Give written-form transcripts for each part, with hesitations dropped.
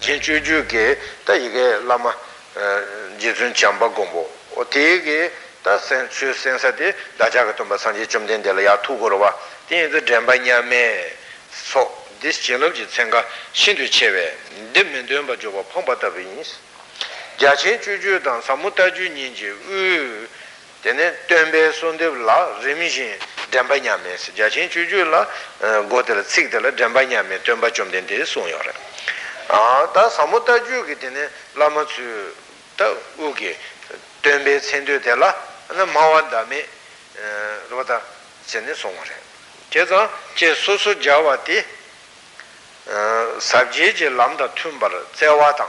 Jinchuju che da iga lama jizun chamba gombo. O tege da sensu sensate da jagatomba sanji chumden della ya tugorova. Tin the jambanya me so this channel jitsenga shindu cheve. Demen demba joba pombata vinis. Jachinchuju dan samutaju ninji u tene tembe sonde la remijin jambanya me. Jachinchuju la godela tsik della jambanya me temba chumden de sonyora. 다 samutta juki tene lama tsu ta uki tenbe sendu te la na mawa dame rupata sene songore che za che susu jawa ti sabji je lamda tumbar tsewa tang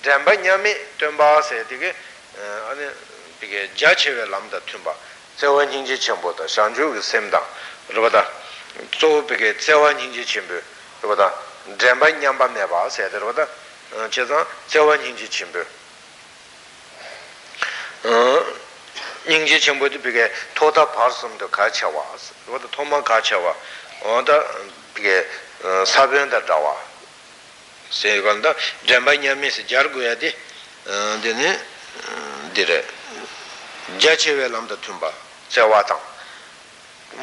dremba nyami tumba se tike jachewe lamda tumba tsewa nyingji chenpo ta shanju ki semdang rupata tso pike tsewa nyingji chenpo rupata dremba nyamba meba se dervada cheza sewa nyingji chimbu nyingji chimbu de bige toda parsum de kacha was rada thoma kacha wa oda bige sabyen da dawa se gonda dremba nyami se jargu ya de dene dire jachewe lamda tumba sewa ta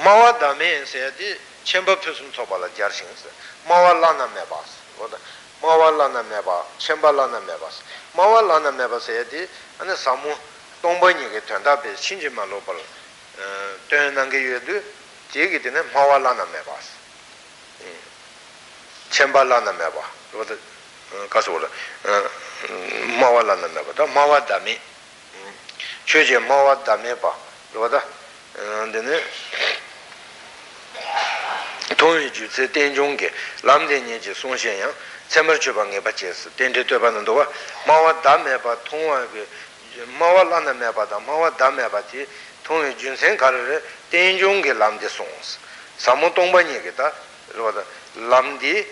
mawa dame se de chemba phusum thobala jarsing Mawalana mebas, Mawalana meba, Chembalana mebas, Mawalana mebas edi, and Samu Tombani turned up as Shinjima Lobal, Turnangi, Jigit in Mawalana mebas, Chembalana meba, Kasula, Mawalana meba, Mawadami, Chuja Mawadameba, Roda, and then. Tony Jutsi Tenjongi, Lamde Niji Sun Shenyang, Tsemmer Chubangi Baches, Tende Tubanandova, Mawa Dameba, Tonga, Mawa Lana Mebada, Mawa Damebati, Tony Junsen Karre, Tenjongi Lamde Sons, Samutomba Nigita, Lamdi,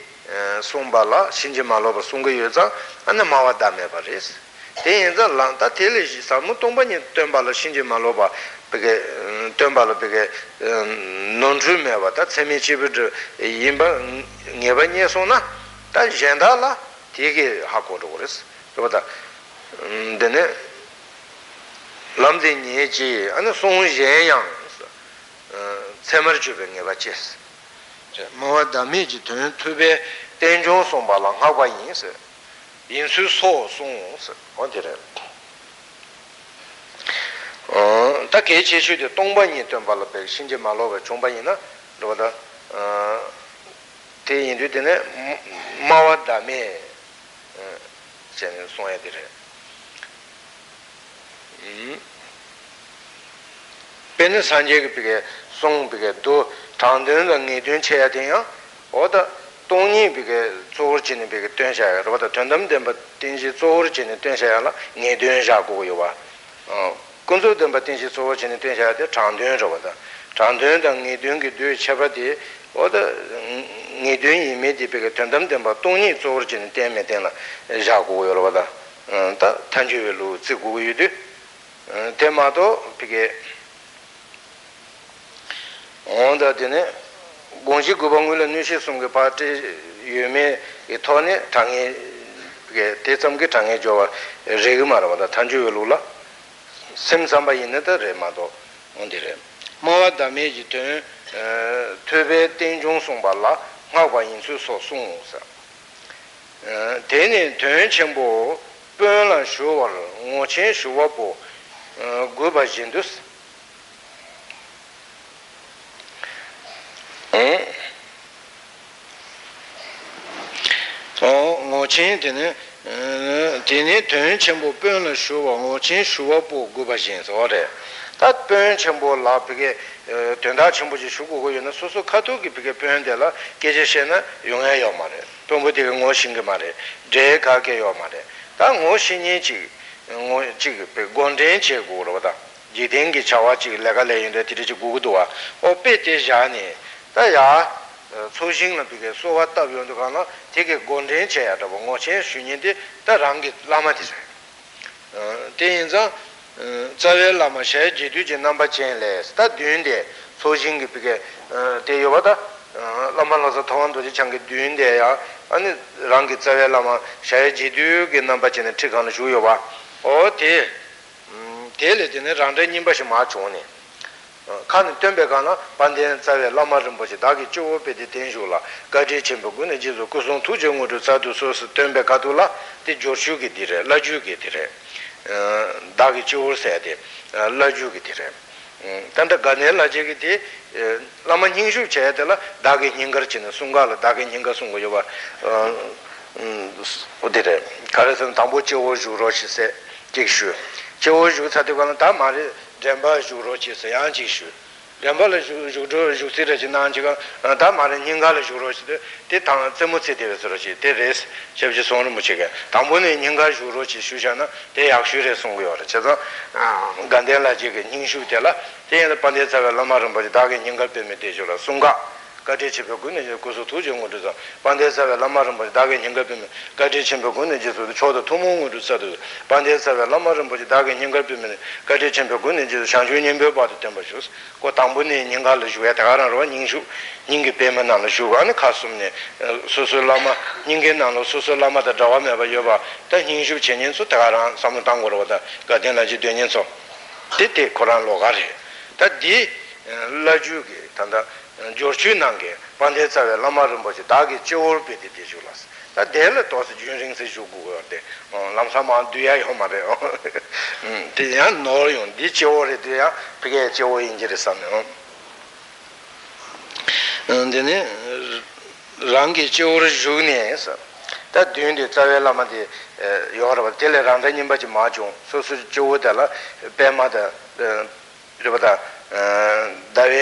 Sumbala, Shinjimaloba Sunga Yuza, and the Mawa Damebaris. Tenza Lanta Teleji, Samutomba Tumbala, Shinjimaloba. Tumbala perché non rumeva, da semicibudu, imba, nevania sona, da gendala, tigi hakodoris, rota, dene, lamdi nieci, and son jean, semerjube nevacis. Moadamiji tun tube, tenjon son balan, hawaiis, in su so sons, on direbbe. 다 개체슈데 동반이 덤발베 신제 말로베 종반이나 로다 대인들네 마와다메 제는 소야들에 베네 산제게 비게 송비게 도 당대는 내든 쳐야 돼요 어다 동이 비게 조르지는 비게 된샤야 로다 전담된 된지 조르지는 된샤야라 내든 자고요와 Kunzu denpa tenshi soho chini tenshaya de changdun rupata. Changdun da ngidun ki duy cheba di, oda ngidun ime di peke tundam denpa tongyi soho chini tenme tenla ya guguyo rupata. Ta tanchuwe lu tsi guguyo di. Tenma to peke onda dine gongshi gubangula nushi sungi pati yume ito ne tangi peke tetsamgi tangi jowa regima rupata tanchuwe lu la. Semsamba inata remato ondire mawa dameji tun tube tenjong sombala ngawa insu so songsa tene tun chembo pela shuwal ngochen shuwapo goba jindus so ngochen tene tene tene chenpo pyon la shuwa ngochin shuwa po guba shin sore tat pyon chenpo la pige tenda chenpo chi shuku goyo na susu kato ki pige pyon de la geje shena yungya yo mare pyon dike ngochin ki mare je ka ke yo mare ta ngochin ni chi pe gondren che go roda jiden ki chawa chi lega le yin de tiri chi gu duwa o pe te ja ni ta ya 소싱 나비게 소왔다 비온도 가나 되게 곤데 제야다 봉어체 슈니데 다랑게 라마티세 대인자 자외 라마셰 제두제 넘버 체인레 스타 듄데 소싱게 비게 대요바다 라만라서 통한도 지창게 뒤인데야 아니 랑게 자외라마 샤이지듀게 남바치네 튀가는 주요바 어디 데레드네 랑데님 바시 마초네 칸 템베가나 반데는 자외 라마름 바시 다기 쪼베데 텐줄라 가지 쳔부군에 지조 고송 투정으로 자두소스 템베가둘라 데 조슈게 디레 라주게 디레 다기 쪼르세데 라주게 디레 tanto ganella che ti la mangiu c'è della daghi ingarcina sungala daghi inga sungo io va odere caresan tambo ciò giuro ci se tishu ciò giuro state quando ta mare demba giuro ci se an tishu demba le giuro giustire ci nan ci ta mare inga le giuro ci te ta zemo ci deve solo ci te res c'è ci sono muci che tambo ne inga giuro ci shushana te yakshure sungo io c'è gandella che nishu della तेरे पंडित साहब लमारम बजे दागे निंगल पे में तेज़ होला सुंगा कटे चिपको कुने जो कुछ तू जोंगो तो पंडित साहब लमारम बजे दागे निंगल पे में कटे चिपको कुने जो छोड़ तो मुंगो तो साधु पंडित साहब लमारम बजे दागे निंगल पे में कटे चिपको कुने जो शांजू निंबे बात तंबर शूस को तंबुने निंगल जो है तारा रो निंगशु निंगे पे में नालो शुगा ने खासुम ने सुसुलामा निंगे नालो सुसुलामा ता जवाब में बयोबा ता निंगशु चेनिन सु तारा सामने तंगो रो ता गदेन लाजी देनिन सो तेते कुरान लोगा रे tadi laju che tanda giorci nange pandezza la marumboci daghi ciorpe di tisulas tadel tos junjing se jugu de lamsama duya homare de an norion di ciore de ya perché ciò interessante andene rangi ciore june sa tadunde tavella ma di yorba tele randa nimba ci majo so so ciò della pema da dāwē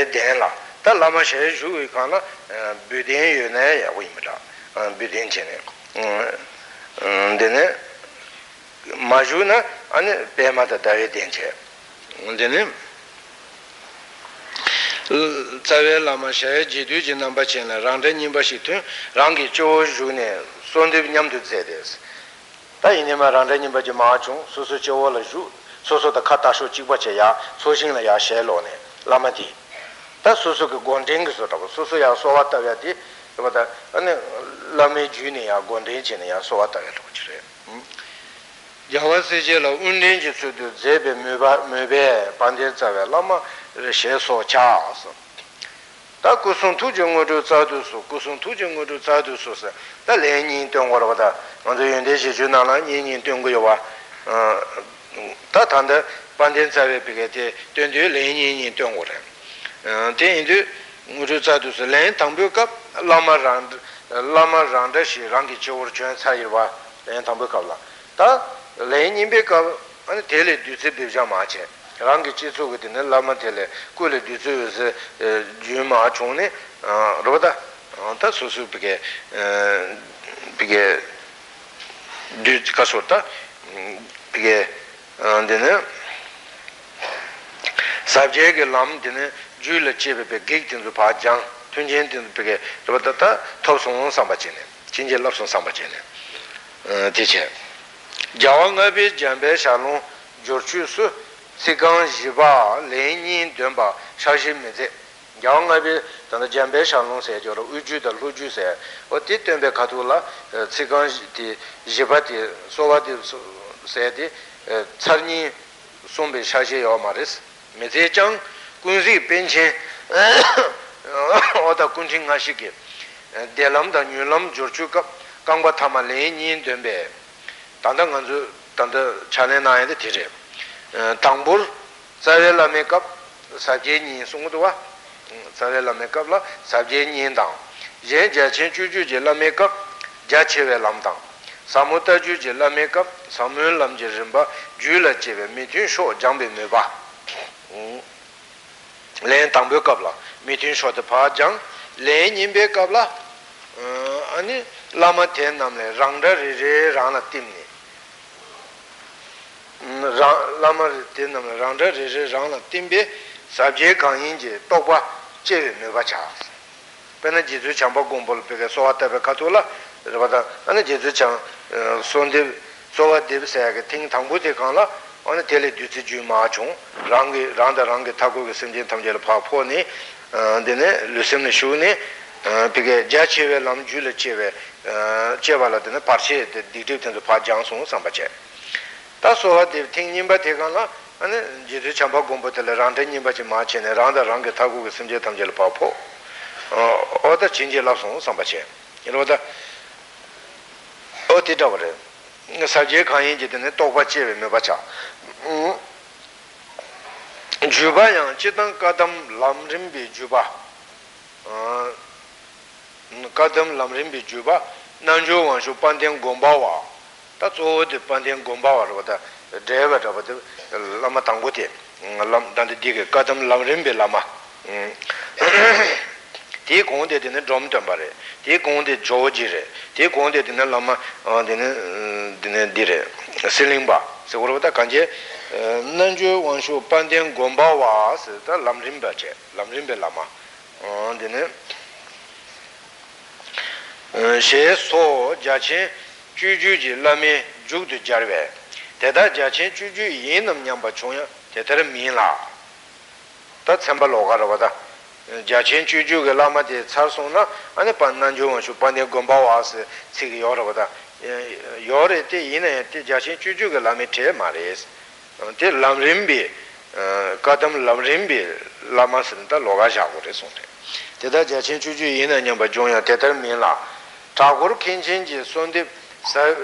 dēng lā, tā lāma shē shū wī kāng lā bī dēng yu nē yā wī mī lā, bī dēng chē nē dēne mā shū nā, anī bē mā tā dāwē dēng chē dēne tsāwē lāma shē jī tū jī nāmbā chē nā, rāng dē nīmbā shī tū, rāng kī chō shū nē, sōndib ñam tū tsē dēs tā yī nē mā rāng dē nīmbā jī mā chōng, sū sū chē wā lā shū soso da kata sho chigwa che ya so sing la ya she lo ne lama ti ta soso ke gondeng so ta soso ya so wa ta ya ti ba ta ane lame ju ne ya gondeng che ne ya so wa ta ya lo chire ya wa se je la un den ji su de ze be me be pan de za la ma she so cha so ta ku sun tu jung wo de za du su ku sun tu jung wo de za du su se ta le ni tong wo ba ta ma de yin de ji ju na la ni tong go yo wa 다 단데 반전자에 비게데 된데 레니니 된거래 된데 우주자도서 레인 담벽값 라마란데 시랑기 저어전 사이와 레인 담벽값라 다 레인님베값 아니 델레 뒤세비자 마체 랑기 지속되는 라마텔레 콜레 뒤세스 주마 총네 로다 안타 소수비게 비게 뒤치카소타 비게 andene sabje ke lam dine jule chebe pe gig tin pa jang tunjen tin pe robata ta thosong samba chene chinje lapson samba chene teche jawang abi jambe shalon jorchu su sigan jiba lenin demba shajim meze jawang abi tan jambe shalon se jor uju da luju se oti tembe katula sigan ti jiba ti soba ti se di sarni sombe shaje yo maris meze chang kunzi penche oda kunjing ashike delam da nyulam jorchu ka kangba thamale nyin dembe tanda nganzu tanda chane nae de dire tangbur sarela makeup saje nyin sungdwa sarela makeup la saje nyin dang je ja chen chu chu je la makeup ja chewe lam dang samuta ju je la makeup samuel lam je jamba ju la cheve mitun sho jambe me ba len tambe kabla mitun sho de pa jang len nimbe kabla ani lama ten namle rangda re re rana timni lama ten namle rangda re re rana timbe sabje kangin je tokwa cheve me ba cha pena jizu chamba gombol pe so ata pe katola rada ane jeju chang sonde sowa dev saya ke ting thangbu de kala ane tele duti ju ma chung rangi randa rangi thago ke senjen thamjel pha phone dene lusem ne shune perché già c'è l'anno giù le c'è la donna parte di tutti i pagani sono sambace. Da solo di tenimba te gana, ane di ciamba gombo te le rande nimba ci marce ne randa range tagu che semje tamje le papo. Oda cinje la sono sambace. Iloda oti davre. Saje khain je ne tokba cheve me bacha. Juba yang chitang kadam lamrim bi juba. Kadam lamrim bi juba nanjo wan shu pandeng gombawa ta zo de pandeng gombawa ro da deva da de lama tangote lam dan de dige kadam lamrim bi lama ti konde de ne drom tambare ti konde jojire ti konde de ne lama de ne dire selingba se ro da kanje nanjo wan shu pandeng gombawa se ta lamrim ba che lamrim bi lama de ne she so jache juju ji lame jugdu jarwe teda jache juju yenam nyamba chungya tetara minla ta tsamba loga rabada jache juju ge lama de charsona ane pannan jo shu pande gomba was tsig yorabada yore te yine te jache juju ge lame te mares te lamrimbi kadam lamrimbi lama senta loga jagore sonte teda jache juju yenam nyamba chungya tetara minla Tagor Kinchinji Sundi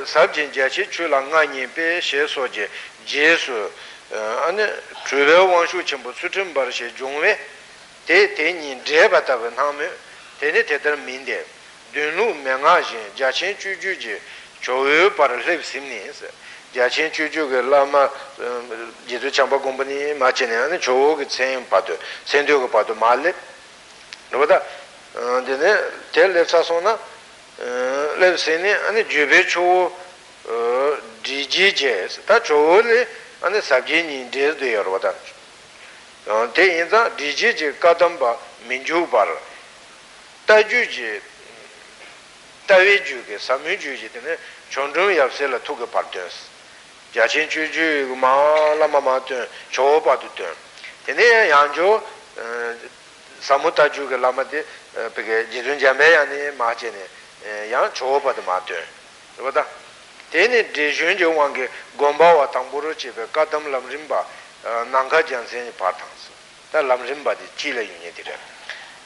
Sabjin Jachi Chula Nganipe Shesoji Jesu Anne True Wanshu Chimbu Sutim Barshi Jungwe Te Tenin Drebatavan Hame Tene Tetar Minde Dunu Mengajin Jachin Chujuji Choyu Paralip Simnis Jachin Chujuga Lama Jitu Chamba Company Machinian Chog Sen Patu Sendugo Patu Male Noda Dene Tel Sasona le seni ane jube chu digi jes ta chu le ane sabji ni des de yorwata te inza digi je kadamba minju bar ta ju je ta ve ju ke samu ju je ne chondum yapse la tu ke partes ja chen chu ju ma la mama tu cho pa tu te ne yanjo samu ta ju ke la ma de pe jidun jame yani ma che ne yang choba de ma de roda tene de jun je wange gomba wa tamburo chebe kadam lamrimba nanga jansen patans ta lamrimba de chile yune dire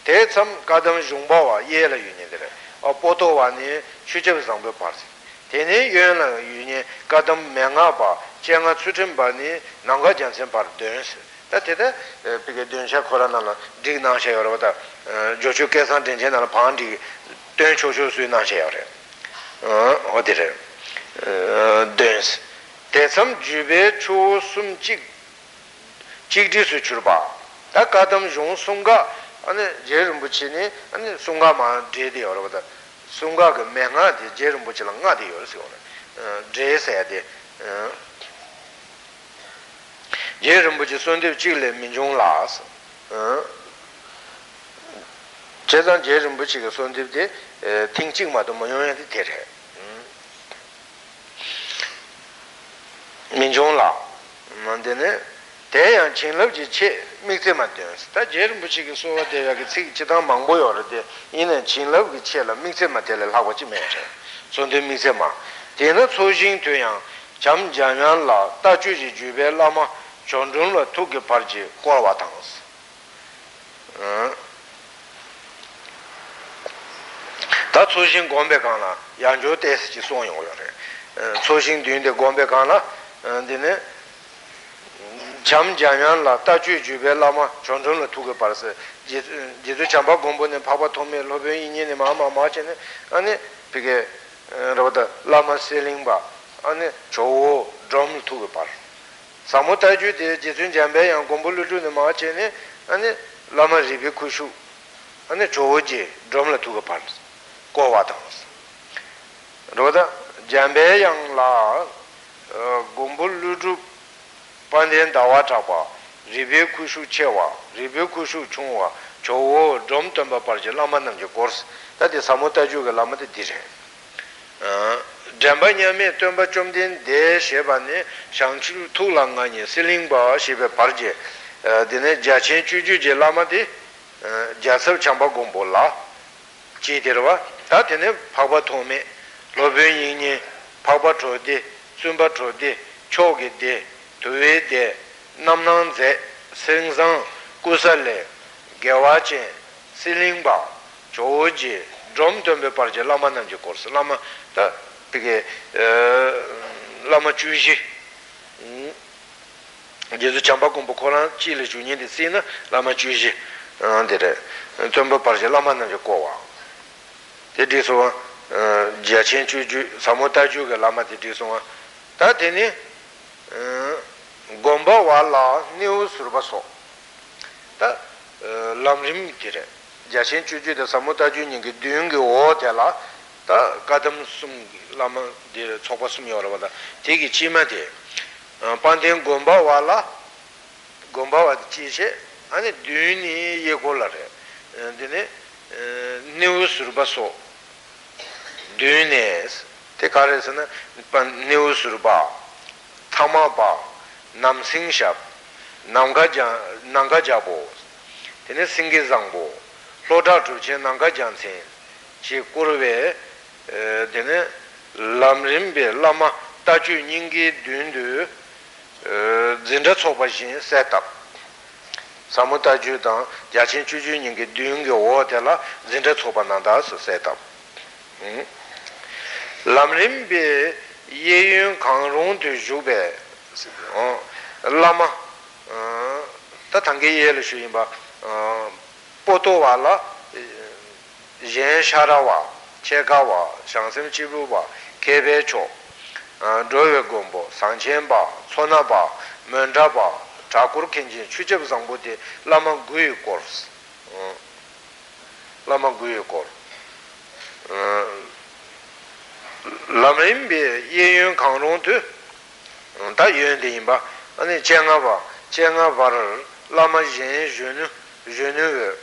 te sam kadam jumba wa yela yune dire apoto wa ni chuje zambe parsi tene yela yune kadam menga ba chenga chutim ba ni nanga jansen par dens ta te de pege densha korana la digna she roda jochu kesan denje na pandi Dön çocuğu suyundan şey yapıyor. O dire. Döns. Desem cübe çoğusum çik. Çikdi su çurba. Da kadam jun sunga. Hani jerim bu çini. Hani sunga ma de diyor orada. Sunga gı mehna de jerim bu çilan ga diyor. De sayede. Jerim bu çi söndü çikle minjun las. 제단 제림부치가 손집디 팅칭마도 모양이 되래. 민종라 만드네 대양 진럽지 체 믹스만 되었어. 다 제림부치가 소와 대야게 지다 망보여는데 이는 진럽이 체라 믹스만 되를 하고 지매. 손데 믹스만. 대는 소신 되양 잠자면라 따주지 주베라마 존존로 두개 발지 꼬와당스. 다 소신 공백하나 양조 대스지 송용어래 소신 뒤인데 공백하나 근데 잠자면라 따주주벨라마 전전을 두고 벌써 제주 잠바 공부는 바바 도메 로베 인연의 마마 마찬에 아니 그게 로다 라마 셀링바 아니 조 드럼 두고 벌 사모타주데 제준 잠베 양 공부를 주는 마찬에 아니 라마 리베 쿠슈 아니 조지 드럼을 두고 벌 고와다스 로다 잠베양라 곰불루주 반엔 다와타바 리베쿠슈 체와 리베쿠슈 총와 조오 점점바 발절라만는게 코스 다데 사모타주가 라마데 디제 잠바냐메 톰바 좀딘 데셰바네 상추 투랑가니 실링바 시베 발제 데네 자체 주주제 라마데 자섭 참바 곰볼라 Jidirwa, Tatine, Pabatome, Lobini, Pabatrodi, Zumbatrodi, Chogide, Tuede, Namnanze, Sengzan, Kusale, Gewache, Silingba, Choji, Dromtombe Parge, Lama Namji Kors, Lama, Lama Chuji, Gesù Champa Kumbukoran, Chile Juni di Sina, Lama Chuji, Andre, Tomba Parge, Lama Namji Kowa. Tediso Jiachin Chuju Samota Juga Lama Tediso Tatini Gomba Walla New Surbaso Ta Lamrim Tire Jiachin Chuju de Samota Juning Dungi Otela Ta Kadam Sum Lama di Sopasumi Orvada Tigi Chimati Pantin Gomba Walla Gomba Wad Chishe and Duni Yegolare and then News Rubaso Dunes, Tecaresana, News Ruba, Tamaba, Nam Sing Shap, Nangajabo, Tenis Singizango, Loda Truce Nangajansin, Chikurve, Dene, Lamrimbe, Lama, Taju Ningi Dundu, Zindatsobajin, Setup. Samuta Judan, Jacin Chuju Ningi Dungo Hotela, Zindatsobanandas, Setup. Lamrimbe Yeyun Kangrun to Jube Lama Tatangi Yelishuimba Potowala Jen Sharawa, Chegawa, Shansem Chibuba, Kebecho, Drove Gombo, Sanchemba, Sonaba, Mendaba, Chakur Kenjin, Chucheb Zambuti, Lama Gui Kors. Lama Gui Kor. Lamrimbe Yeyun Kangrun tu Ta Yeyun Deyimba Ani Chengaba Chengaba Lama Yen Junu Junu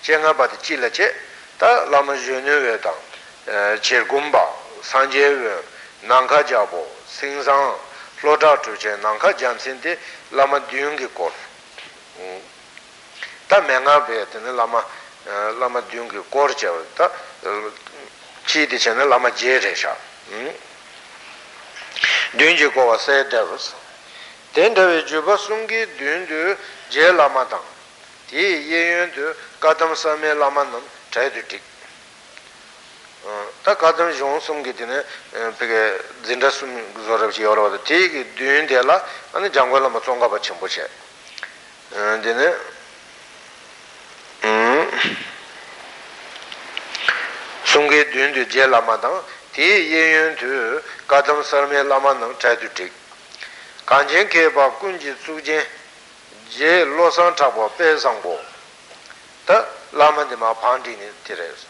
Chengaba Ti Chila Che Ta Lama Junu We Tang Chirgumba Sanje We Nanka Jabo Singzang Loda Truche Nanka Jansin Ti Lama Dungi Kor Ta Menga Be Tene Lama Lama Dungi Kor Che Ta Chi dice lama jeresha. Dunji Kova said devils. Then the Jubasungi Dundu Jel Lamadan. Ti Yeyun to Kadam Same Lamanam tried to tick. Takadam Jonsum Gitine Zindasum Zorachi or the Tig, Dundela, and the Jangola Matonga Bachimbuche. And then Sungi Dundu Jel Lamadan, Ti Yeyun to Kadam Sarme Lamanam Chatutik. Kanjin Keba Kunji Sujin Jel Losan Tabo Pesango. Ta Lama de Mapandini Tires.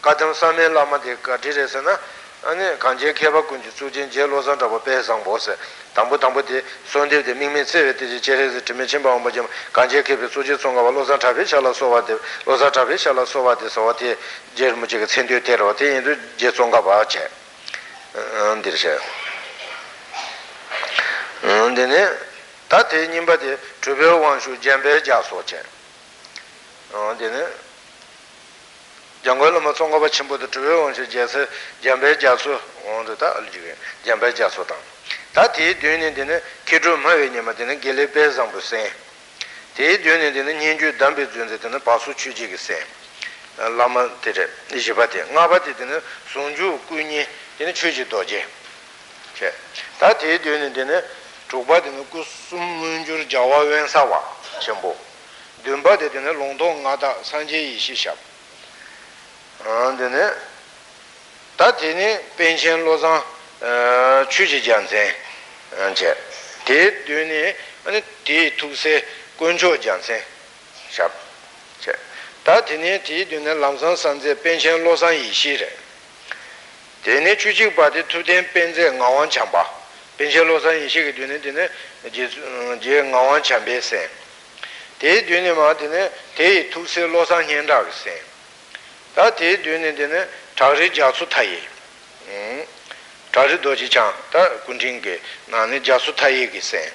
Kadam Sarme Lama de Katiresana, and Kanjin Keba Kunji Sujin Jel Losan Tabo Pesangose. Tambo Tambo de Sunday de Mimi Seveti Cheres to Michimba Majam, Kanjin Keba Suji Songa Losan Tavish, alla Sovati, Losa Tavish, alla Sovati, Sovati, Jermuchik, Sendu Teroti, and Jesonga Bache. And then Tati Nimbadi, Trubel one should Jambe Jasoche. And then Jangola Masonga Bachimbo, the Trubel one should Jambe Jaso on the Algeria, Jambe Jasotan. Tati Dunin dinner, Kidrum Havinamatin, Gilebe Zambusin. Te Dunin dinner, Ninju Dambi Dunzetan, Pasu Chujig Sam. Lama Tire, Nishibati, Nabati dinner, Sunju, Kuni, in a Chuji Doje. Tati Dunin dinner, Tubad in Kusumunjur Jawa Vensawa, Chambo. Dumbadi dinner, London, Nada, Sanji Shishap. And then Tatini, Pension Lozan, Chuji Jansen. Anche te dune ani te tuse gonjo jansen shap che ta dine te dune lamsan sanje pension losan yishire dine chuji ba de tuden penje ngawan chamba pension losan yishige dune dine je ngawan chambe se te dune ma dine te tuse losan nyenda se ta te dune dine tari jasu thai Tari doji chan, ta kuntingi, nani jasu tayi gise.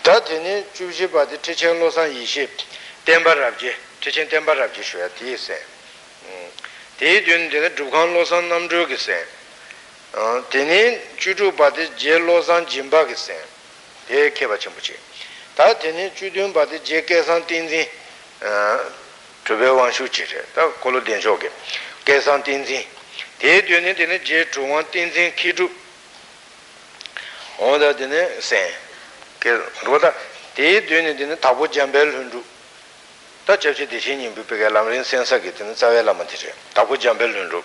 Ta tini chubji badi tichen losan yishi, tenpa rabji, Chechen temba rabji shwe ti se te dun de dukhan losan nam ju ki se teni chudu badi je losan jimba ki se te kheba chimbuchi ta teni chudun badi je kesan tinzi tube wanshu chire ta kolo den joge kesan tinzi te dun de je chuan tinzi khidu onda de se che roda te dun de tabu jambel hundu ta chepsi dishin yimbu peke LamRim sensa kitene tsawe lama tiri tabu jambel lunru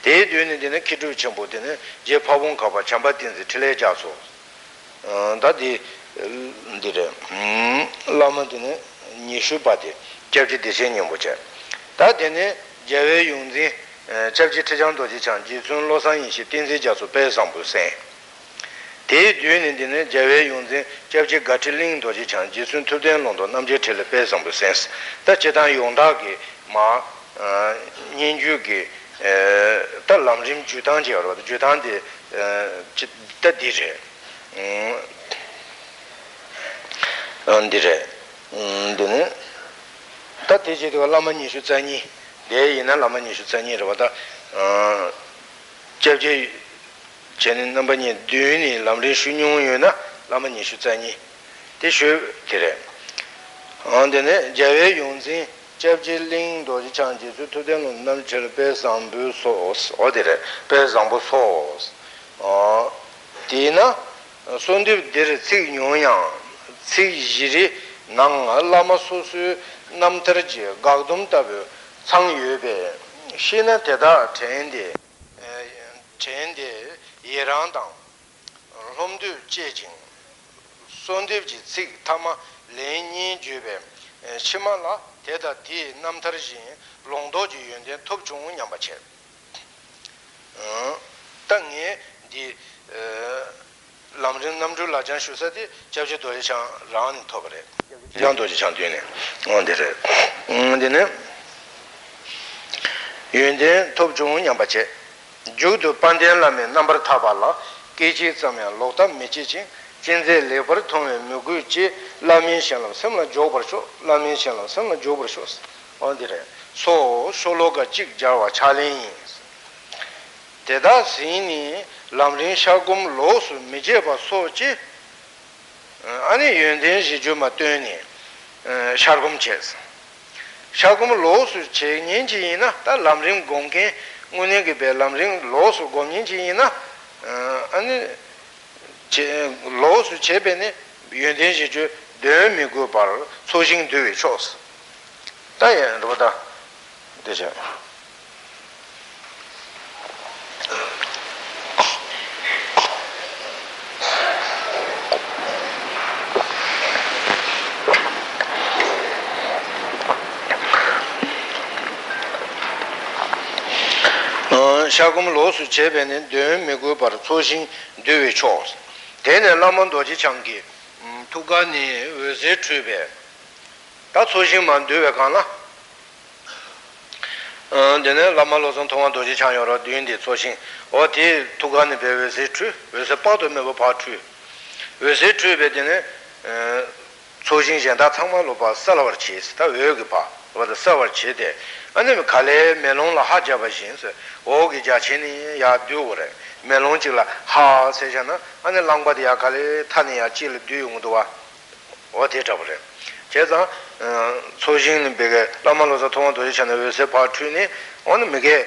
te dune dine kitu chenpo dine je pabun kaba chamba tinzi tile jaso ta di dire lama dine nishu pati chepsi dishin yimbu che ta dine jewe yungzi chepsi tijan doji chan jisun losan yinshi tinzi jaso pe sambu sen te dune dine jewe yungzi chepsi gati ling doji chan jisun tuden londo namje tile pe sambu sen ta chetan yungda ki ma ninju ki ta LamRim jutan che oro jutan de ta dire dire dune ta teje de lama nishu tsani de ina lama nishu tsani ro ta chepsi Chen Nambani Duni, LamRim Shunyung Yuna, Lamani Shuzani, Tishu Kire. And then Jave Yunzi, Jabjiling, Doji Chanji, to them Nam Chelpe Sambu sauce, or dire, Pesambu sauce. Tina Sundi did Sig Yunyang, Sig Jiri, Nanga, Lama Susu, Nam Terji, Gagdum Tabu, Sang Yube, Shina Teda, Tendi, Tendi. Iran dang, Romdu Jejing, Sondevji Sig Tama, Lenin Jube, Shimala, Teda T. Namtarjin, Longdoji Yunde, Topchung Yambache. Tangi di LamRim Namju Lajan Shusati, Jabji Dojichan Ran Tobere, Jan Dojichan Dune, Ondere, Ondine Yunde, Topchung Yambache. Judo Pandian Lame, number Tabala, Kichi Samia, Lota, Michichi, Jinze Labor, Tome, Muguchi, Lamin Shalom, Semla Jobersho, Lamin Shalom, Semla Jobershos, on the so Sologa Chik Java Chalins. Teda Sini, LamRim Shagum Los, Mijeva Sochi, Ani Yundin Jijuma Tuni, Shagum Chess. Shagum Los, Cheninjina, the LamRim Gonke. Ngone ke be LamRim los gomnin chi na ani che los che be ne yenden je ju de mi go par so jing de chos ta yan ro da de ja Shagum losu chebene de megubar toshin dewe chos. Dene lamandoji changi, tugani uze trube. Ta toshin man dewe kana. Dene lamalosan tomandoji chanyora duindi toshin. O ti tugani be uze tru, uze padu mebo pa tru. Uze trube dene toshin jen ta tangma loba salawar chis, ta uegi pa. Vada savar chede anne kale melon la haja bashin se o gi ja chini ya dyure melon chi la ha se jana anne langba dia kale thani ya chi le dyung dowa o te tabure cheza chojin bege lamalo za thoma doji chana we se pa thuni on mege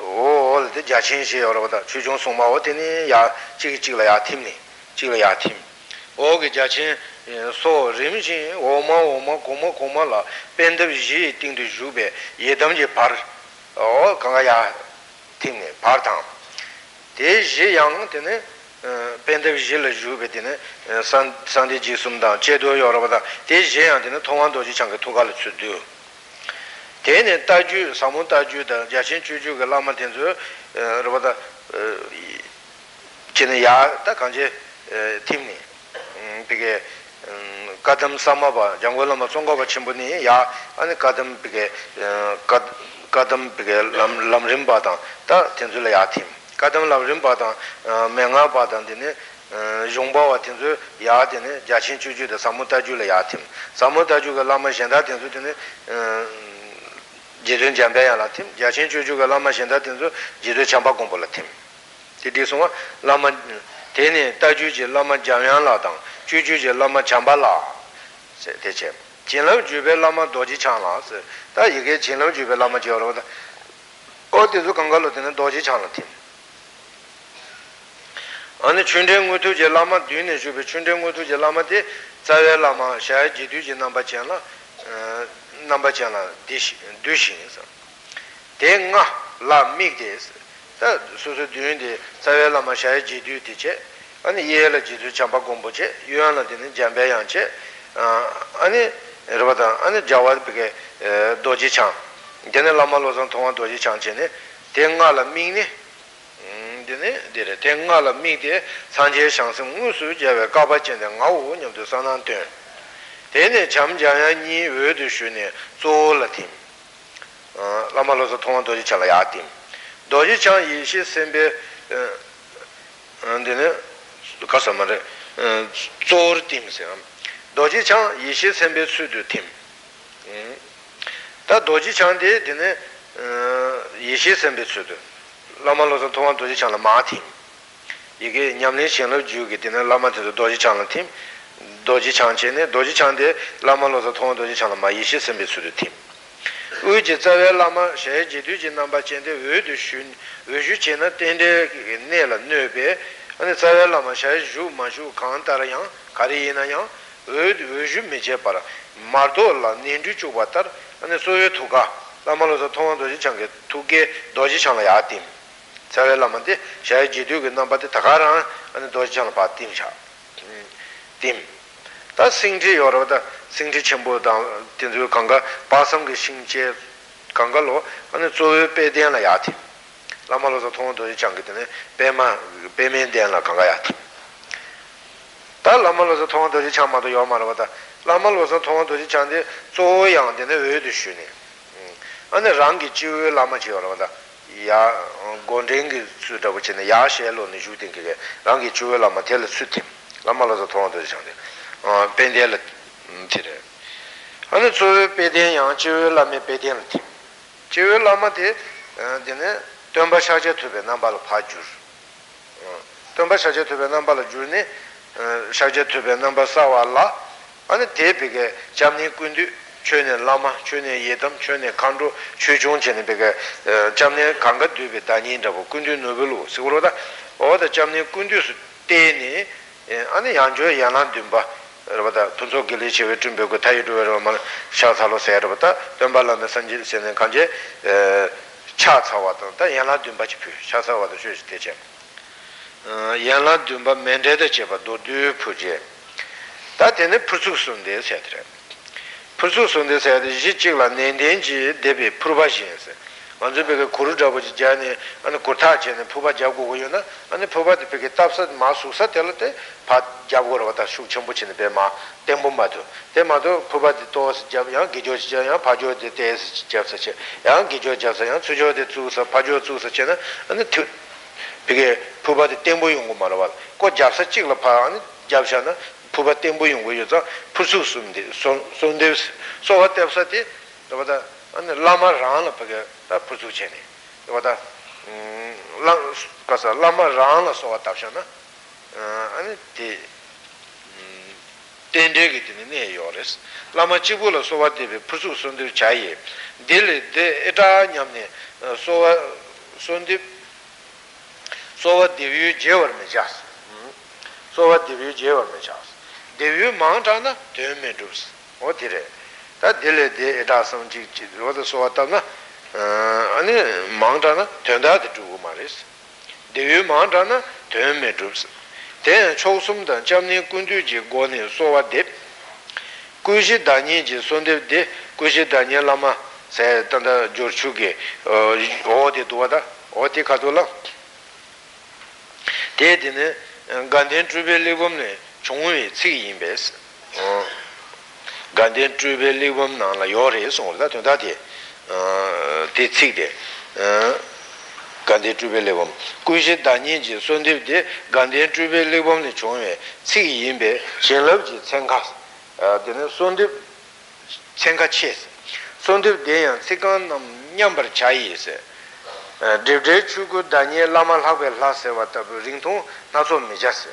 o de ja chin she orada chujung soma o teni ya chi la ya thimni chi la ya thim o gi ja chin so rimji oma koma la pendab ji ting de jube yedam je par o kanga ya ting ne par tang de ji yang de ne pendab ji le jube de ne san de ji sum da che do yo ra da de ji yang de ne thongwan do ji chang ge thogal chu du de ne ta ju samun ta ju da ja shin chu ju ge lama ten zu ra da che ne ya ta kanje tim ne pege kadam samaba jangwala ma songoba chimbuni ya ani kadam pige kadam pige lam rimba ta tenjula ya tim kadam lam rimba ta menga ba ta dine Yongbawa Tinzu Yatine, Yachin Chuju, the Samutaju Latin, Samutaju Lama Shenda Tinzu, Jidun Jambaya Latin, Yachin Chuju Lama Shenda Tinzu, Jidu Chamba Compolatim. Tidisuma Lama Tene, Tajuji Lama Jamian Latam, Chuju Lama Chambala, Teche, Chinlo Jube Lama Doji Chanlas, Tayake Chinlo Jube Lama Joro, all the Kangalotin, Doji Chanatim. Anni chundeng utu je lama dune jube chundeng utu je lama de tsawe lama sha jidu je namba chana dish dushin sa de nga la migdes ta susu dune de tsawe lama sha jidu ti che ani yela jidu chamba gombo che yuana de jambe yan che ani robata ani jawad peke doji chan dene lama lozan thoma doji chan che ne de nga la migne dire tenga la mide sanje shanse musu jeve kaba chen de ngau nyam de sanan ten tene cham jaya ni we de shune zo la tim la ma lo zo thong do ji chala ya tim do ji chan yi shi sembe andene ka samare zor tim se do ji chan yi shi sembe su de tim ta do ji chan de dene yi shi sembe su de lama loza thoma doji chanla maa tim yige nyamlin shenlo juge dine lama tido doji chanla tim doji chanche ne doji chande lama loza thoma doji chanla maa yishi senbe sudu tim uji tsawe lama shaye jidu ji namba chende uju shun uju chena tende ne la nöbe ane tsawe lama shaye ju mashu kantara yang kari yena yang uju meche para mardo la nindu chubatar ane soye thuga lama loza thoma doji change thuge doji chanla yaa tim tsāvē lāma te shāyā jīdū ki nāmbā te thakā rāna ane dōshī chāna pā tīm shā tīm tā sīṅchī yorwa tā sīṅchī chīmbū tā tīnzu kāngā pāsam ki sīṅchī kāngā lō ane tsōvē pē dēn lā yāti lāma lō sā thōng dōshī chāngi tēne pē mēn dēn lā kāngā yāti tā lāma lō sā thōng dōshī chāma tō yorwa rāwa tā lāma lō sā thōng dōshī chāngi tsō yāng tēne wē dō shūni ane rāngi chīvē lāma chī yorwa tā ya gondengi suda wachina ya shelo ni jutingi ge rangi chuwe lama tele sutim lama laza thonga doji chande pende la tire ane tsuwe peden yang chiwe lame peden la tim chiwe lama te dine tonba shaje tube nambala pa jur tonba shaje tube nambala jur ne shaje tube nambala sawa la ane te pege jamni kundu chöne lama, chöne yedam, chöne kandru, chöchung chene peke jamne kangat dupe dani indrabo, kundu nubelu, sikuru da oda jamne kundu su teni ane yanjo yanan dunba rabata tunso gili chewe tunbe ku tayi duwe rabata sha salo saya rabata dunba lana sanjil sene kanje cha sawata da yanan dunba chi pyu, cha sawata shwe shi teche yanan dunba mendreda cheba do du puje da teni pursuk sunde setre pursu sunde sayade jichigla nendenji debi purba shense manzu peke kuru jabuji jani ane kurta chene purba jabu goyo na ane purba de peke tapsa ma suksa tela te pa jabu goyo wata shuk chenpo chene pe ma tenpo mato ten mato purba de tosi jabu yang gijo si jabu yang pajo de tesi jabsa che yang gijo jabsa yang sujo de tsusa pajo tsusa chene ane peke purba de tenpo yungu mara wala ko jabsa chigla pa ane jabsa na puba tenpo yungu yoza pursu sumde sunde soha tepsa te wada lama rana pake ta pursu chene wada kasa lama rana soha tapsha na ane te tende ki tene ne yores lama chibu la soha tepe pursu sunde chaye dele de eta nyamne soha sunde soha devyu jewar me jas soha devyu jewar me jas devyu māngchā na tuyōn mē rūps, o tīrē, tā dīlē dē etā sāṁ chīk chīk, rōdā sōvā tāṁ na, anī māngchā na tuyōn dā tī rūgu mā rīs, devyu māngchā na tuyōn mē rūps, tēn chōk sūm tāṁ chāṁ nī kuñdū jī gō nī sōvā dēp, kuñshī dāñī jī sōndēp dē, kuñshī dāñī lāma sē tāndā jōr chū gē, o tī duwa dā, o tī kātū lā, tē tī nē gāndhēn chūpē līgum nē, chungwe tsiki inbes ganden trube ligwam nangla yore songla tundate te tsik de gandhi trube lebom kuise danyin ji sondib de gandhi trube lebom ne chongwe si yimbe chenlab ji chenga de sondib chenga ches sondib de yan sikan nyambar chai ese devde chugo daniel lamal habe lase watab rington naso mejas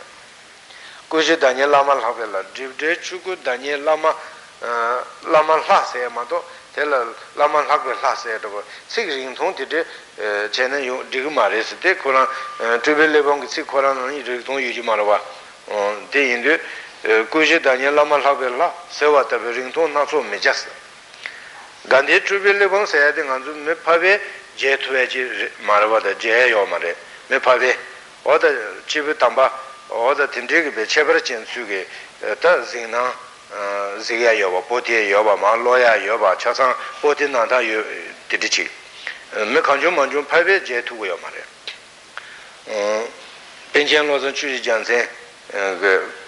kuise daniel lamal habe la devde chugo daniel lama lamal lase mato Laman Hague Lass at about 6 in 20 China Digimaris, the Koran, Tribelebong, Sick Koran, Yujimarava, Day in the Kuja Daniel Laman Havela, Sevata Berington, not so majestic. Gandhi Tribelebong said, and Mepave, Jetway Maravada, Jay Omare, Mepave, or the Chibutamba, or the Tindribe, Chevrach and Suge, Tazina. Ziga yoba, poti yoba, ma loya yoba, chasang poti nanda yu didichi. Me kanchun manchun paipe je tugu yomare. Penchen lozan chuji jansen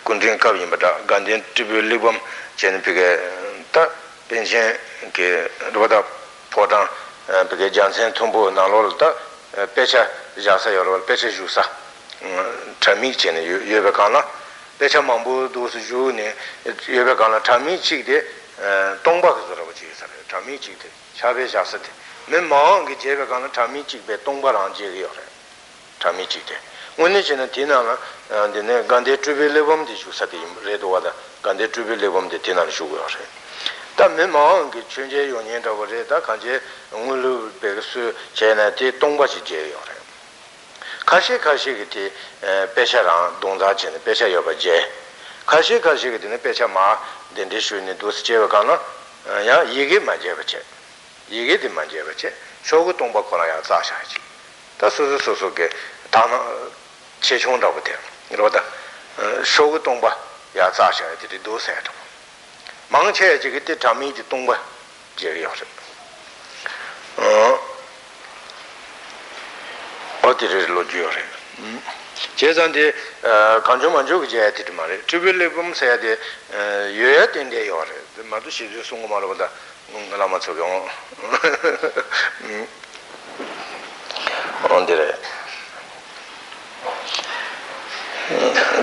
kundrin kab yimbata, gandhin tribu libam chen pige ta penchen ke rupata potang pige jansen tumbu nalol ta pecha jasa yorol, pecha jusa. Tramik chen yobe kana Pecha mambu dosu ju ne yebe kana tami chikde tongba kuzaraba chikisare, tami chikde, chabe shasate. Men maangi yebe kana tami chikbe tongba rangi yore, tami chikde. Unni chene tina na gandhe trubi lebam di shusate redo wada, gandhe trubi lebam di tina na shugu yore. Ta men maangi chunje yonyen tabo re, ta kanche ungulu begisu chene ti tongba chikje yore. Kashi kashi kiti pecha rang dongza chini pecha yoba je. Kashi kashi kiti pecha maa dindi shuni dosi jeba kana ya yigi ma jeba che. Yigi di ma jeba che. Shogu tongpa kona ya za sha chi. Ta susu susu ke tana che chung rabu te. Roda shogu tongpa ya za sha di dosi ya tongpa. Mang che chi kiti tami di tongpa jeba yore. Lo giore. Cesan di Kancho Mancho che è di mare, Tribilibum sei di Yuet in dei ore, ma tu si sono malato da un lamazzo. Non dire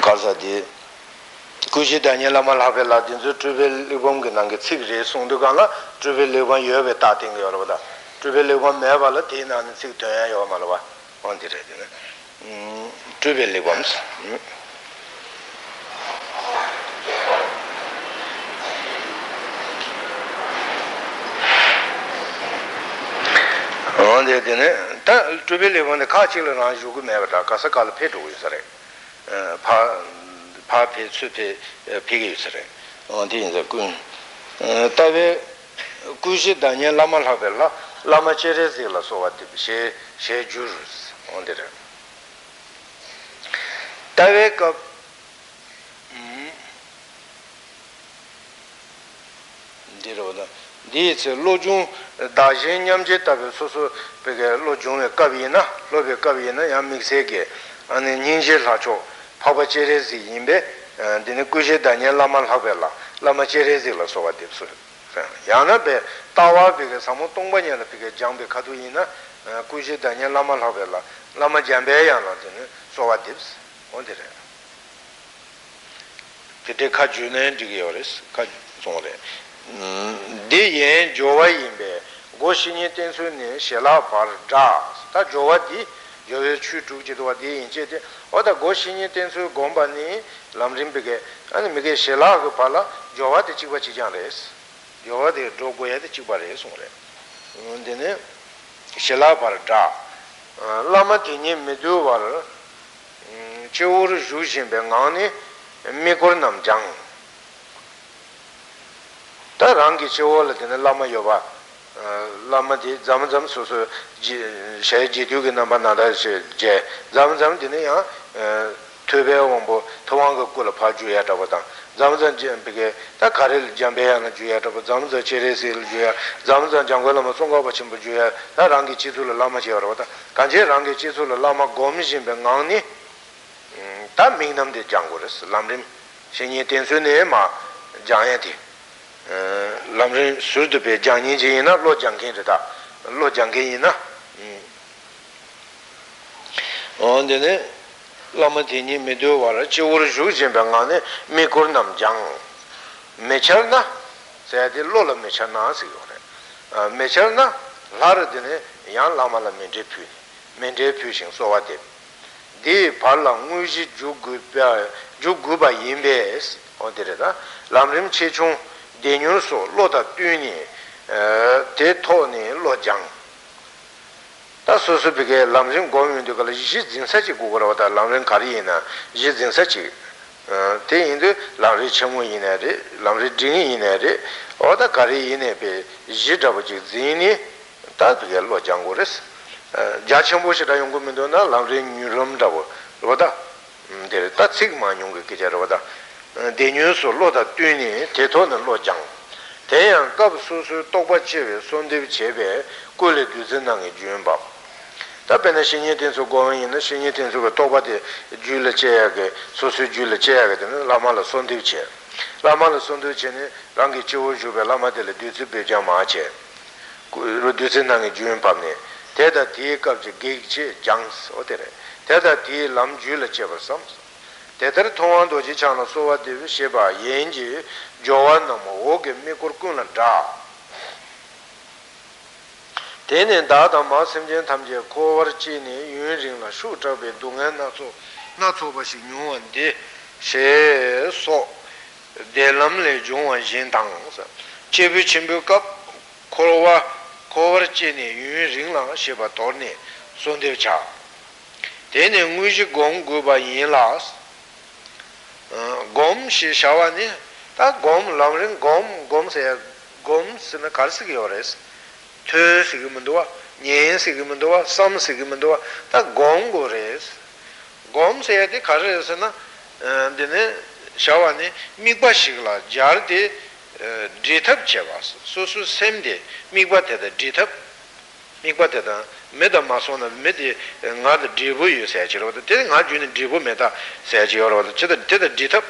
cosa di Cusi Daniela Malavella di Tribilibum che non è cicli, sono di Gala, Tribilibum Yuet Tating Yorba, Tribilibum Mevala Tina e Cictoia Yomalava. Tribelli bombs. On the dinner, Tribelli won the Kachil and Jugu Mavata, Casacala Pedro Usare, Papi Supi Pig Usare, on the in the Gun. Tave Kushi Daniel Lama Havella, Lama Cheresilla, so what she jurors. Ondere tave ka diroda dice lojun dajen yamje tave soso pege lojun kabina lobe kabina yam mixege ane ninje lacho phaba cherezi yimbe dine kuje daniel lamal habela lama cherezi la sovadip so yana be tawa pege samotongba yana pege jambe kaduina Kuji Daniel Lama Havela, Lama Jambeyan, Sova Dips, on the Pite Kajune Digioris, Kajone. Dien Jova Imbe, Goshini Tensuni, Shela Parda, Ta Jova di, Jovichu Jidwa di in Jete, or the Goshini Tensu Gombani, Lamrimbege, and Mige Shela Gopala, Jova de Chibachijan race, Jova de Dogoya de Chibares, on the name. Shela Parda, Lama Tini Meduvar, Chur Jushin Bengani, Mikurnam Jang. Tarangi Chola in Lama Yoba, Lama di Zamzam Susu, Shaji Duganabana, Jay, Zamzam Dinia, Tube Wombo, Tawanga Kula Pajuata, Zamzan Jambe, Takaril Jambeana Juata, Zamza Cheresil Juya, Zamzan Jangolama Songa Pachimba Juya, Tarangi Chizula Lama Chiorota, Kanje Rangi Chizula Lama Gomishin Bengani, Taminam de Janguris, Lamrim, Shiny Tensune Ma, Janeti, Lamrim Sudupe, Janjina, Lo Jankina, onde ne lamatini mi do wala ci ur ju je bangane mi kor nam jang me charna se de lol me charna si ore me charna lar de ne yan lamala me de pu sing so wa de di parla muji ju gu ba yimbes onde da lamrim che chung de nyur so loda tyni de toni lo jang 다 소소비게 람진 고민도 걸 이시 진사지 고거라다 람진 가리이나 이시 진사지 대인도 람리 청문이나리 람리 딩이나리 어다 가리이네 베 이시다버지 진이 다게 로장고레스 자청보시라 연구면도나 람리 뉴럼다고 로다 데르다 시그마 용게 계자로다 데뉴스 로다 뛰니 대토는 로장 대양 갑수수 똑바치베 손데비 제베 꼴레 두진낭에 주연밥 답변에 신이 된소 고원이는 신이 된소가 똑바디 줄을 제하게 소수 줄을 제하게 되는 라마라 손디체 라마라 손디체는 랑기 지워주베 라마들 뒤집베자 마체 로디스낭이 주연밥네 대다 뒤에 갑지 계획체 장스 어때래 대다 뒤에 람 줄을 제버섬 대다를 통한도지 장나 소와디비 셰바 예인지 조완나모 오게 미코르쿠나다 tenen dada ma semjen tamje kowar chi ne yun ring la shu tabe dungan na so ba shi nyuan de she so de lam le jongwan jin dang sa chebu chimbu kap kolwa kowar chi ne yun ring la she ba tor ne son de cha tenen ngu ji gong gu ba yin la gom shi shawa ne ta gom lam ring gom se na kar se gi ores tö sigimundwa nyen sigimundwa sam sigimundwa ta gongores gom se de karesena dene shawani migba sigla jardi dithap chevas susu semdi migba te da meda masona medi ngad dibu yese chiro de ngad jun dibu meda se chiro de dithap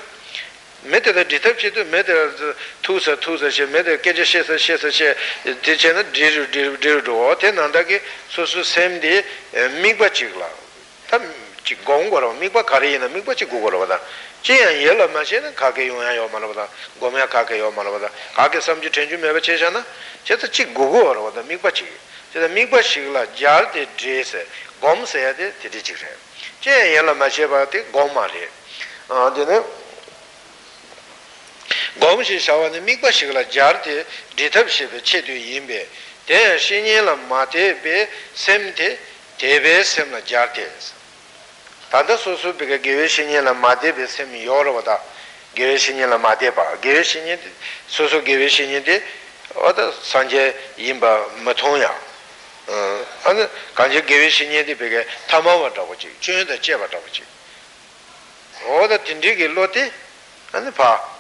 mete da dithap chetu mete tusa che mete keje shesa che dechena diru do te nanda ki susu semdi migba chigla ta chi gongoro migba karina migba chi gogoro wada cheya yela ma che na kage yo ya ma wada gomya kage yo ma wada kage samji tenju mebe cheja na cheta chi gogoro wada migba chi cheta migba chigla jar de dress gom se de tedi chigre cheya yela ma che ba te goma re a de gomshi shawani mikba shikla jardi ritab shibe chedu yinbe ten shinyela mate be semte tebe semla jardi tanda susu bika gewe shinyela mate be sem yorwada gewe shinyela mate ba gewe shinyela susu gewe shinyela oda sanje yinba matonya ane kanji gewe shinyela bika tamawa dawaji chunyada cheba dawaji oda tindriki loti ane paa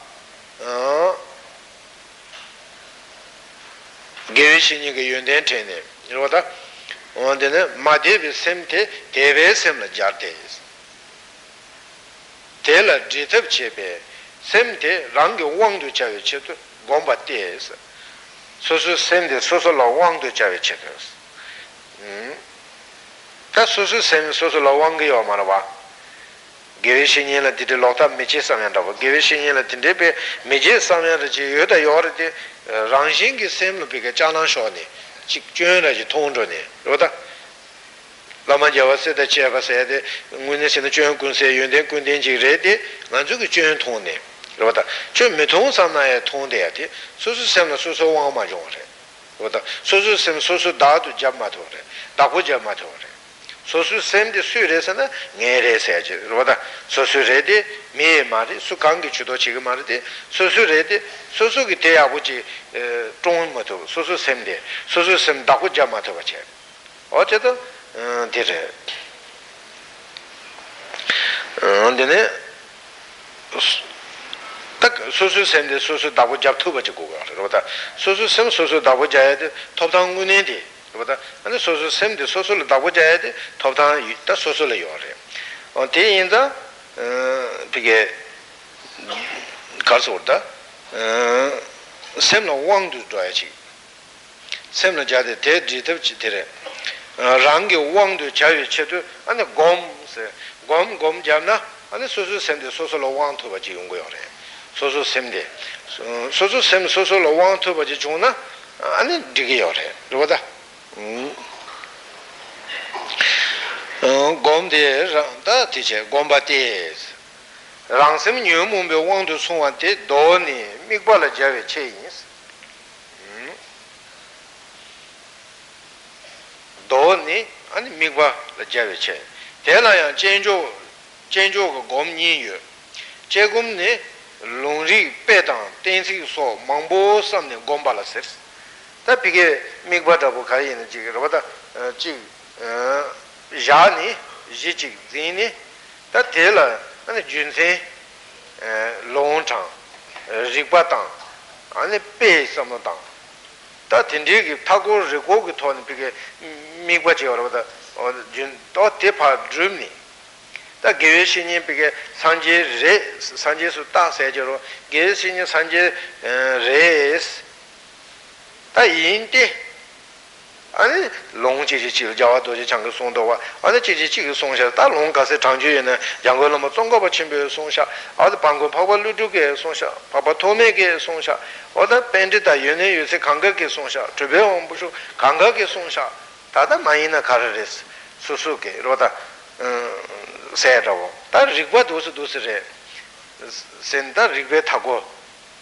gevishinyi ge yunden tene roda onde ne madevi semte teve semla jarteis tela jitap chebe semte rangi wangdu chave chetu gomba tes sosu semde sosu la wangdu chave chetus ta sosu sem sosu la wangi yo marwa gevishinye la dide lokta meche samyan rabo gevishinye la dinde pe meche samyan raji yoda yoride rangshingi semlu peke chanan shoni chik chun raji tongzho ne roda lama jawa seda cheba sayade ngune sena chun kun se yunden kun denji reyde nganzu ki chun tong ne roda chun metong samnaya tong de yate susu semla susu wangma zhong re roda susu sem susu dadu jabma to re daku jabma to re sosu semdi su resana nge resaji roda sosu redi me mari su kangi chudo chigi mari de sosu redi sosu ki te abuji tong mato sosu semdi sosu sem daku jamato bache ocheto dire ondene tak sosu semdi sosu daku japto bache gogo roda sosu sem sosu daku jayade topdan gune de roda ane sosu semde sosu la dabu jayade toptan yutta sosu la yore on te inda pige karso orda semla wangdu doya chigi semla jayade te jitab chitere rangio uangdu chayu chedu ane gom jamna ane susu semde susu lo wang tu baji yungu yore susu sem susu lo wang tu baji chungna ane digi yore rupata gom de rangda tiche gomba tiz rang sem nyu mumbe wangdu sungwa te do ni mikba la jawe che yins 도니 아니 미과 라제베체 대라야 젠조 고민이여 제금네 롱리 빼당 텐시소 망보 섬네 곰발라세스 다 비게 미과다 보카이네 지그러다 지 야니 지지 지니 다 대라 아니 준세 롱창 리과당 아니 빼 섬당 다 타고 리고기 톤 비게 미과지 여러분들 또 대파 드름니 다 계신이 비게 산제 산제수 따세저로 계신이 산제 레스 다 인데 아니 롱지지 지자와 도지 장거 송도와 아니 지지지기 송샤 다 롱가세 장주에는 양걸로만 송거버 침배 송샤 아드 방고 파벌루두게 송샤 파바토메게 송샤 어다 밴드다 연예 요새 강가게 송샤 저배원 부수 강가게 송샤 다다 마이나 가르레스 수수게 로다 세라고 다 리과 도스레 센다 리베 타고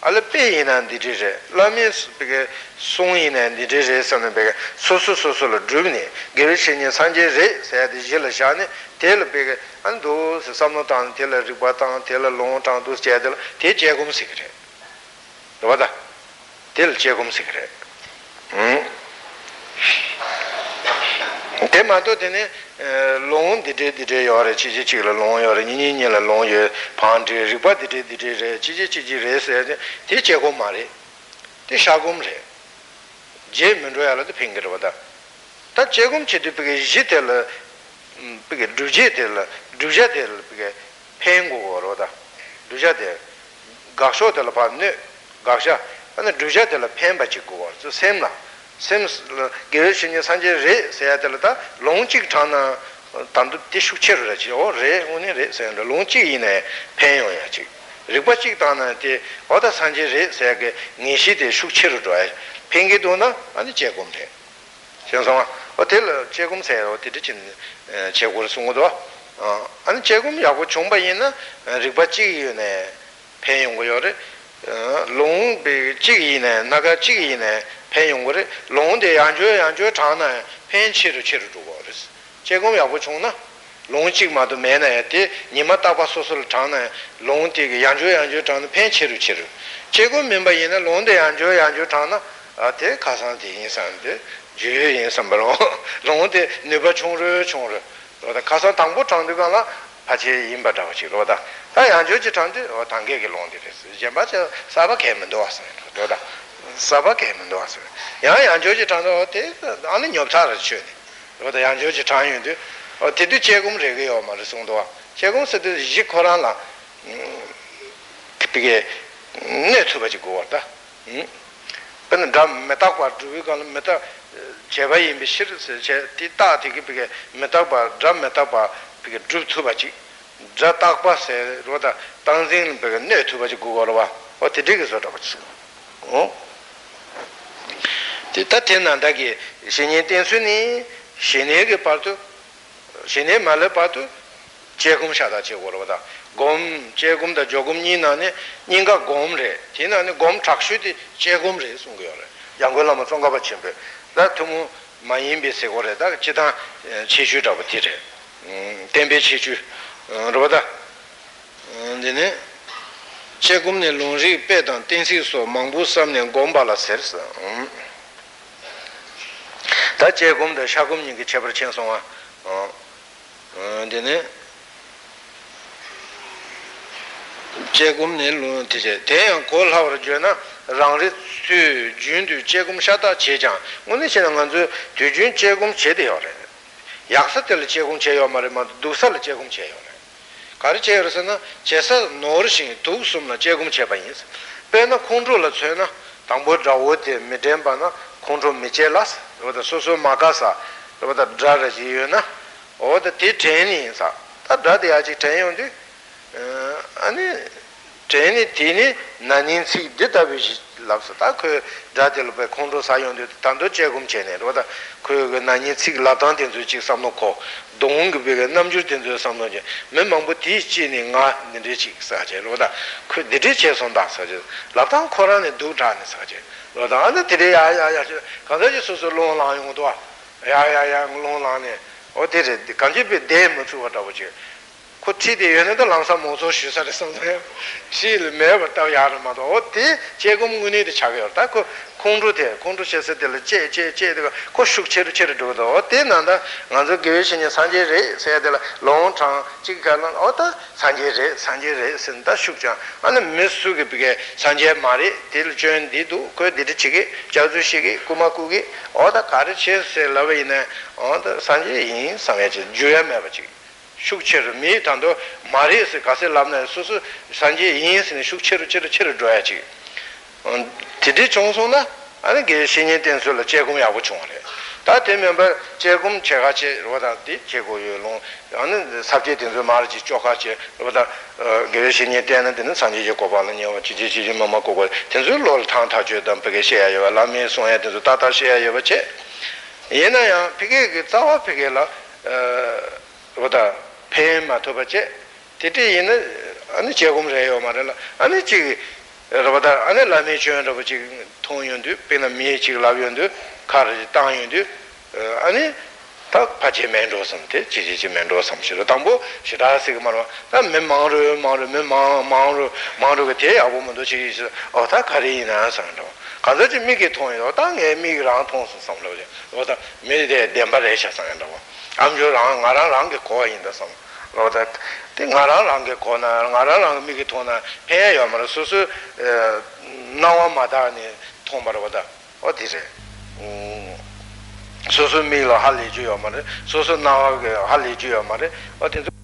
알레 페이난 디제 라미스 비게 송이난 디제 선은 비게 소소소소로 드르니 게르신이 산제제 세디젤 샤네 텔 비게 안도 삼노탄 텔 리바탄 텔 롱탄 도스 제들 테 제곰 시크레 너바다 텔 제곰 시크레 대마도 되네 롱 디제 요레 지지치를 롱 요레 니니니라 롱 요 판데 리바 디제 지지치지 레세 대제고 말이 대샤곰레 제면로야라도 핑거보다 다 제곰 제드비게 지텔 비게 두제텔 비게 팽고로다 두제텔 가쇼텔 파네 가샤 아니 두제텔 팽바치고 저 셈라 Sims Gershini Sanjay Re Sayatelata, Longchik Tana Tandu Tishucherachi, or Re Uni Re Sand, Longchi in a Penoyachi. Ripachik Tana, the other Sanjay Re Sayag, Nishi, the Shucherai, Pingidona, and the Chegumte. Sensoma, Hotel Chegum Say, or Titin Chegur Sungoda, and Chegum Yago Chumba in a Ripachi in a Penoyore, Long Big Chigine, Naga Chigine. 팬용거래 롱데 안주에 장나 팬치를 두고 그랬어. 제금 야고 총나 롱직마도 매나야티 니마 따바소스를 장나 롱티게 안주에 장나 팬치를 제금 멤버이나 롱데 안주에 장나 아테 가산데 인산데 주에 인산바로 롱데 네바 총르 그러다 가산 당부 장도가나 같이 임바다고 지로다 다 안주지 장데 단계게 롱데 됐어. 이제 맞아 사바케면도 왔어요. 그러다 사바케 문도 왔어. 야 안조지 탄도한테 아니 녀타를 쳐. 그러다 안조지 탄유도 어때도 제공 레게요 말을 송도와. 제공서도 이제 코란라. 그게 네트 가지고 왔다. 근데 다 메타과 두위간 메타 제바이 미시르스 제 디타티게 그게 메타바 다 메타바 그게 두트 가지. 자타과세 로다 탄진 그게 네트 가지고 걸어와. 어떻게 되겠어 같이. 어? Tatinandaki, Sini Tinsuni, Sini Partu, Sini Malapatu, Chegum Shada Chegoroda, Gom Chegum da Jogum Ninane, Ninga Gomre, Tinane Gom Takshuti, Chegumre Sungore, Yangola Songaba Chimbe, Latumu Mayimbi Segoreda, Chita Chishu Davatire, Tembe Chichu, Roda, Dine, Chegumne Longi Pedan, Tinsiso, Mangusam and Gombala Sersa. 다 제공도 샤금님께 제벌 청송아 근데네 제공내로 되제 대양 골하러 주나 랑리 수 준도 제공 샤다 제장 오늘 지난간주 주준 제공 제대요래 약사들 제공 제요 말만 두살 제공 제요래 가르쳐서는 제사 노르신 두숨나 제공 제반이스 배나 컨트롤을 쳐나 당보 자오데 메덴바나 control michelas, with the soso magasa, the drug as you know, or the tea training. That drug the agit train and train tini, nanin see did a wish loves attack, Dadil by Kondo Sayon, the Tando Chegum Chene, whether Nanin Sig Latant into Chisamoko, Dong Biganam Jutin to some noja, Memambu teaching in the Chik Saja, whether could the riches on that Saja, Latan Koran and Dutan Saja. Lodana today, I can't so long line to long line or did it? Can't you be damn to what I would you? Could see the unit of Lansa Mozo, she said something. She remembered Tayaramato, or tea, Chegum, we need a chagger. Taco, Kondrute, Kondruce, the Koshuk Cherry do the Otin and the Gish and Sanjay Ray, said the long tongue, Chikalan Otter, Sanjay Ray, Santa Shukja, and the Miss Sugi began Sanjay Mari, Til Jen Didu, Ko Didichigi, Jazushigi, Kumakugi, or the Karachi, Lavina, or the Sanjay in Sanjay, Julia Mavachi. Shukcher me tando Maris Castle Lamna Susu Sanjay Yins and Shukcher Cherry Drachi. On Tidi Chonsona, I think Senior Tensola Chegum Yavuchone. That remember Chegum Chegache, Roda di Chego Yolong, and the subject in the March Chokache, Roda Gershinian Tenant and Sanjay Coban, Chichi Mamako, Tenzul Tantajo, Dampegashia, Lami Sonia, the Tata Shea Yavache. Yena Piggy Tawa Pigela, Pema Tobache, Titi in a Chegum Rayo Marella, and a chig Rabada, and a lamation of a chig Tonyandu, Penami Chilaviandu, Carri Tanyandu, and Tak Pachimendo some Chichimendo some Shiratambo, Shira Sigmara, that Memaro, Marugate, a woman to cheese, or Takarina Sando. Kazaki Miki Tony, or Tang, a migrant on some load, or the Mede Dembaresha Sando. I'm your Ranga coin in the song. Roda Tingaranga corner, Naranga Mikitona, Pay Yamasusu, Nawa Madani, Tomaroda. What is it? Susu Mila Hali Jumare, Susu Nawa Hali Jumare, what is